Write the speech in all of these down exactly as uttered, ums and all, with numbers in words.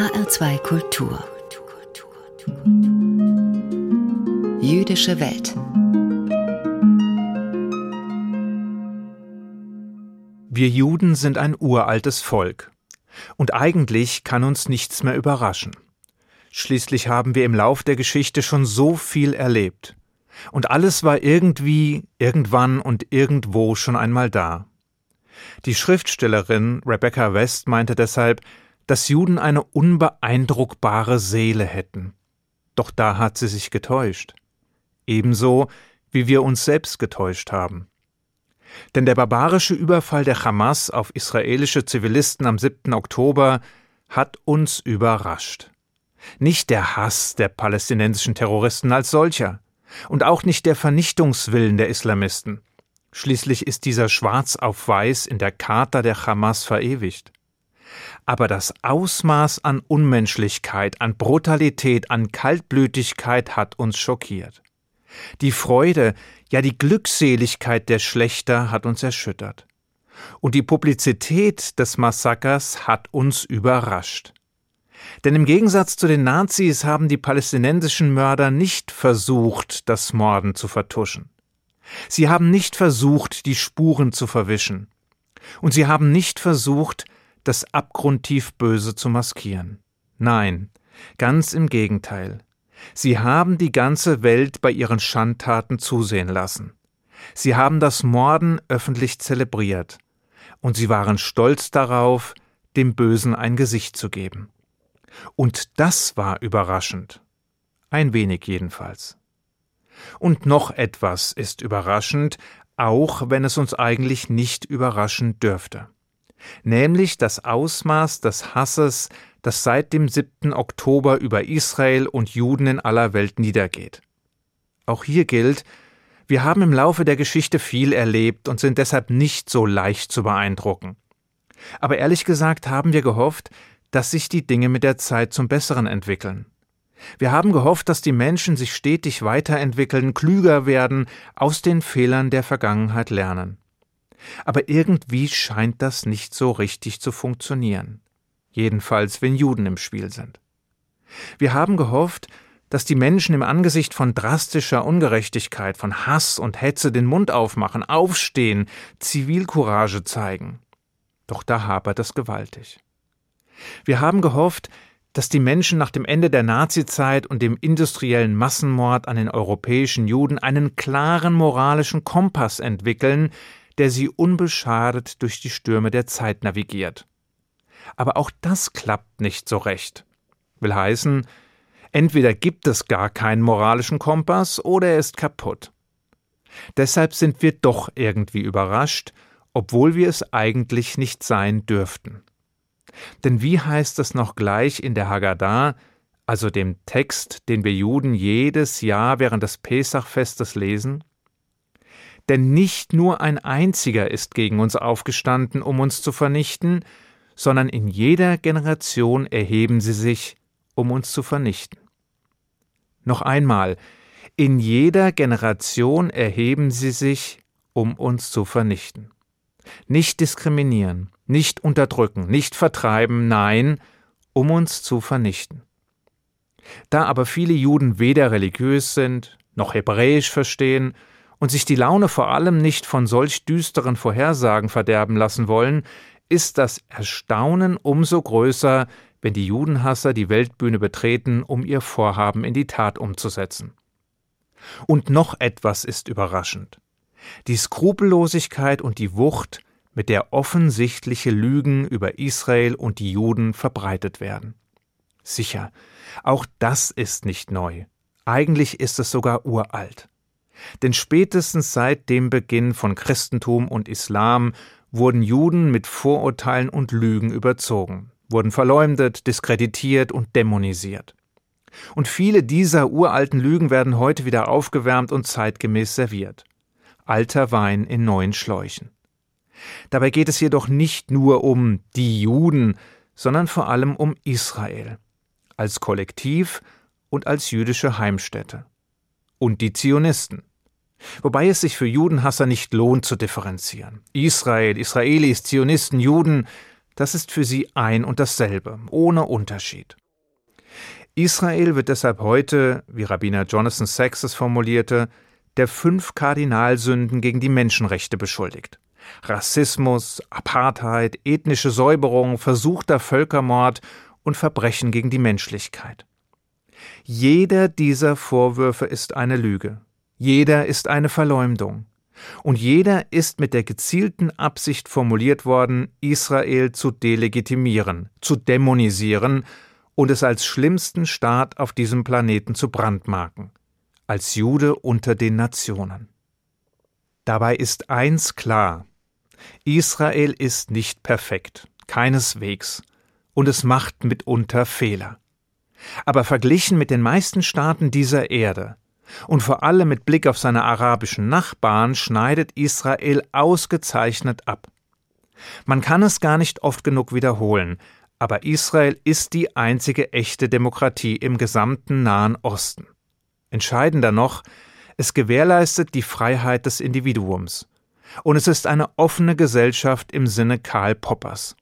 H R zwei Kultur. Jüdische Welt. Wir Juden sind ein uraltes Volk. Und eigentlich kann uns nichts mehr überraschen. Schließlich haben wir im Lauf der Geschichte schon so viel erlebt. Und alles war irgendwie, irgendwann und irgendwo schon einmal da. Die Schriftstellerin Rebecca West meinte deshalb, dass Juden eine unbeeindruckbare Seele hätten. Doch da hat sie sich getäuscht. Ebenso, wie wir uns selbst getäuscht haben. Denn der barbarische Überfall der Hamas auf israelische Zivilisten am siebten Oktober hat uns überrascht. Nicht der Hass der palästinensischen Terroristen als solcher und auch nicht der Vernichtungswillen der Islamisten. Schließlich ist dieser schwarz auf weiß in der Charta der Hamas verewigt. Aber das Ausmaß an Unmenschlichkeit, an Brutalität, an Kaltblütigkeit hat uns schockiert. Die Freude, ja die Glückseligkeit der Schlächter hat uns erschüttert. Und die Publizität des Massakers hat uns überrascht. Denn im Gegensatz zu den Nazis haben die palästinensischen Mörder nicht versucht, das Morden zu vertuschen. Sie haben nicht versucht, die Spuren zu verwischen. Und sie haben nicht versucht, das abgrundtief Böse zu maskieren. Nein, ganz im Gegenteil. Sie haben die ganze Welt bei ihren Schandtaten zusehen lassen. Sie haben das Morden öffentlich zelebriert. Und sie waren stolz darauf, dem Bösen ein Gesicht zu geben. Und das war überraschend. Ein wenig jedenfalls. Und noch etwas ist überraschend, auch wenn es uns eigentlich nicht überraschen dürfte. Nämlich das Ausmaß des Hasses, das seit dem siebten Oktober über Israel und Juden in aller Welt niedergeht. Auch hier gilt, wir haben im Laufe der Geschichte viel erlebt und sind deshalb nicht so leicht zu beeindrucken. Aber ehrlich gesagt haben wir gehofft, dass sich die Dinge mit der Zeit zum Besseren entwickeln. Wir haben gehofft, dass die Menschen sich stetig weiterentwickeln, klüger werden, aus den Fehlern der Vergangenheit lernen. Aber irgendwie scheint das nicht so richtig zu funktionieren. Jedenfalls, wenn Juden im Spiel sind. Wir haben gehofft, dass die Menschen im Angesicht von drastischer Ungerechtigkeit, von Hass und Hetze den Mund aufmachen, aufstehen, Zivilcourage zeigen. Doch da hapert es gewaltig. Wir haben gehofft, dass die Menschen nach dem Ende der Nazizeit und dem industriellen Massenmord an den europäischen Juden einen klaren moralischen Kompass entwickeln, der sie unbeschadet durch die Stürme der Zeit navigiert. Aber auch das klappt nicht so recht. Will heißen, entweder gibt es gar keinen moralischen Kompass oder er ist kaputt. Deshalb sind wir doch irgendwie überrascht, obwohl wir es eigentlich nicht sein dürften. Denn wie heißt es noch gleich in der Haggadah, also dem Text, den wir Juden jedes Jahr während des Pesachfestes lesen? Denn nicht nur ein einziger ist gegen uns aufgestanden, um uns zu vernichten, sondern in jeder Generation erheben sie sich, um uns zu vernichten. Noch einmal, in jeder Generation erheben sie sich, um uns zu vernichten. Nicht diskriminieren, nicht unterdrücken, nicht vertreiben, nein, um uns zu vernichten. Da aber viele Juden weder religiös sind, noch Hebräisch verstehen und sich die Laune vor allem nicht von solch düsteren Vorhersagen verderben lassen wollen, ist das Erstaunen umso größer, wenn die Judenhasser die Weltbühne betreten, um ihr Vorhaben in die Tat umzusetzen. Und noch etwas ist überraschend. Die Skrupellosigkeit und die Wucht, mit der offensichtliche Lügen über Israel und die Juden verbreitet werden. Sicher, auch das ist nicht neu. Eigentlich ist es sogar uralt. Denn spätestens seit dem Beginn von Christentum und Islam wurden Juden mit Vorurteilen und Lügen überzogen, wurden verleumdet, diskreditiert und dämonisiert. Und viele dieser uralten Lügen werden heute wieder aufgewärmt und zeitgemäß serviert. Alter Wein in neuen Schläuchen. Dabei geht es jedoch nicht nur um die Juden, sondern vor allem um Israel, als Kollektiv und als jüdische Heimstätte. Und die Zionisten. Wobei es sich für Judenhasser nicht lohnt zu differenzieren. Israel, Israelis, Zionisten, Juden, das ist für sie ein und dasselbe, ohne Unterschied. Israel wird deshalb heute, wie Rabbiner Jonathan Sacks es formulierte, der fünf Kardinalsünden gegen die Menschenrechte beschuldigt. Rassismus, Apartheid, ethnische Säuberung, versuchter Völkermord und Verbrechen gegen die Menschlichkeit. Jeder dieser Vorwürfe ist eine Lüge. Jeder ist eine Verleumdung. Und jeder ist mit der gezielten Absicht formuliert worden, Israel zu delegitimieren, zu dämonisieren und es als schlimmsten Staat auf diesem Planeten zu brandmarken. Als Jude unter den Nationen. Dabei ist eins klar: Israel ist nicht perfekt, keineswegs, und es macht mitunter Fehler. Aber verglichen mit den meisten Staaten dieser Erde und vor allem mit Blick auf seine arabischen Nachbarn schneidet Israel ausgezeichnet ab. Man kann es gar nicht oft genug wiederholen, aber Israel ist die einzige echte Demokratie im gesamten Nahen Osten. Entscheidender noch, es gewährleistet die Freiheit des Individuums. Und es ist eine offene Gesellschaft im Sinne Karl Poppers.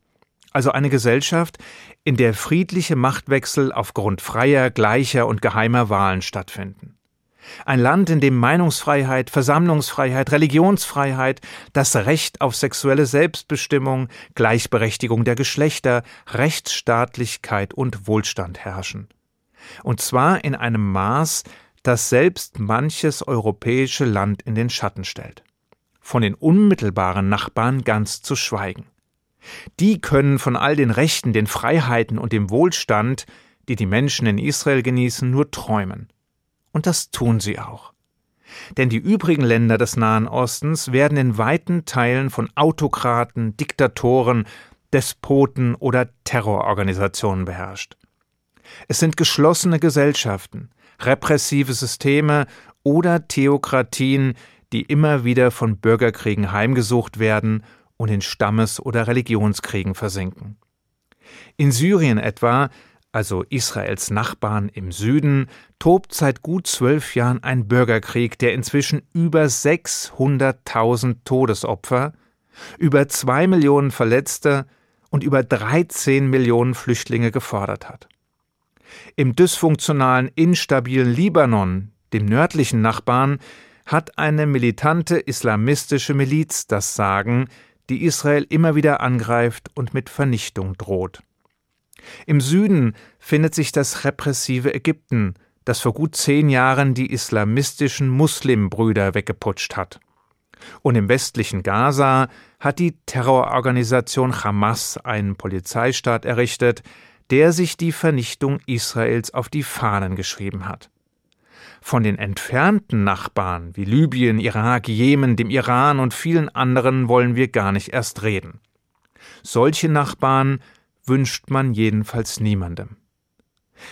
Also eine Gesellschaft, in der friedliche Machtwechsel aufgrund freier, gleicher und geheimer Wahlen stattfinden. Ein Land, in dem Meinungsfreiheit, Versammlungsfreiheit, Religionsfreiheit, das Recht auf sexuelle Selbstbestimmung, Gleichberechtigung der Geschlechter, Rechtsstaatlichkeit und Wohlstand herrschen. Und zwar in einem Maß, das selbst manches europäische Land in den Schatten stellt. Von den unmittelbaren Nachbarn ganz zu schweigen. Die können von all den Rechten, den Freiheiten und dem Wohlstand, die die Menschen in Israel genießen, nur träumen. Und das tun sie auch. Denn die übrigen Länder des Nahen Ostens werden in weiten Teilen von Autokraten, Diktatoren, Despoten oder Terrororganisationen beherrscht. Es sind geschlossene Gesellschaften, repressive Systeme oder Theokratien, die immer wieder von Bürgerkriegen heimgesucht werden und in Stammes- oder Religionskriegen versinken. In Syrien etwa, also Israels Nachbarn im Süden, tobt seit gut zwölf Jahren ein Bürgerkrieg, der inzwischen über sechshunderttausend Todesopfer, über zwei Millionen Verletzte und über dreizehn Millionen Flüchtlinge gefordert hat. Im dysfunktionalen, instabilen Libanon, dem nördlichen Nachbarn, hat eine militante islamistische Miliz das Sagen, die Israel immer wieder angreift und mit Vernichtung droht. Im Süden findet sich das repressive Ägypten, das vor gut zehn Jahren die islamistischen Muslimbrüder weggeputscht hat. Und im westlichen Gaza hat die Terrororganisation Hamas einen Polizeistaat errichtet, der sich die Vernichtung Israels auf die Fahnen geschrieben hat. Von den entfernten Nachbarn wie Libyen, Irak, Jemen, dem Iran und vielen anderen wollen wir gar nicht erst reden. Solche Nachbarn wünscht man jedenfalls niemandem.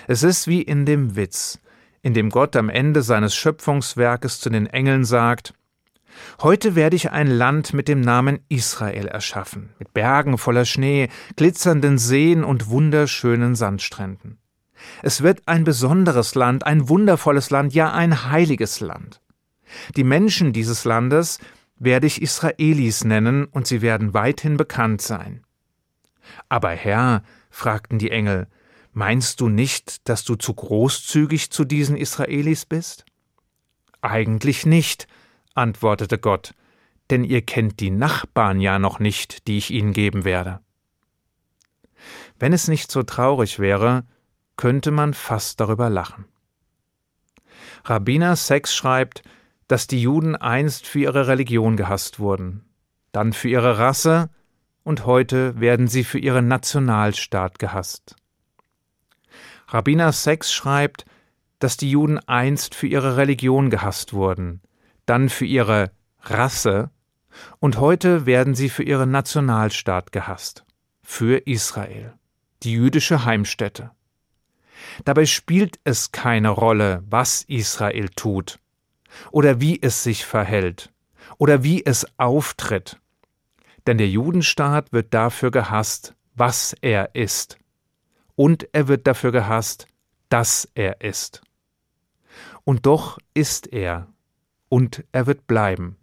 Es ist wie in dem Witz, in dem Gott am Ende seines Schöpfungswerkes zu den Engeln sagt: Heute werde ich ein Land mit dem Namen Israel erschaffen, mit Bergen voller Schnee, glitzernden Seen und wunderschönen Sandstränden. Es wird ein besonderes Land, ein wundervolles Land, ja ein heiliges Land. Die Menschen dieses Landes werde ich Israelis nennen und sie werden weithin bekannt sein. Aber Herr, fragten die Engel, meinst du nicht, dass du zu großzügig zu diesen Israelis bist? Eigentlich nicht, antwortete Gott, denn ihr kennt die Nachbarn ja noch nicht, die ich ihnen geben werde. Wenn es nicht so traurig wäre, könnte man fast darüber lachen. Rabbiner Sacks schreibt, dass die Juden einst für ihre Religion gehasst wurden, dann für ihre Rasse und heute werden sie für ihren Nationalstaat gehasst. Rabbiner Sacks schreibt, dass die Juden einst für ihre Religion gehasst wurden, dann für ihre Rasse und heute werden sie für ihren Nationalstaat gehasst, für Israel, die jüdische Heimstätte. Dabei spielt es keine Rolle, was Israel tut oder wie es sich verhält oder wie es auftritt, denn der Judenstaat wird dafür gehasst, was er ist und er wird dafür gehasst, dass er ist. Und doch ist er. Und er wird bleiben.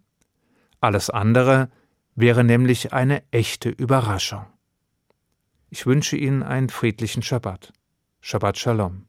Alles andere wäre nämlich eine echte Überraschung. Ich wünsche Ihnen einen friedlichen Schabbat. Shabbat Shalom.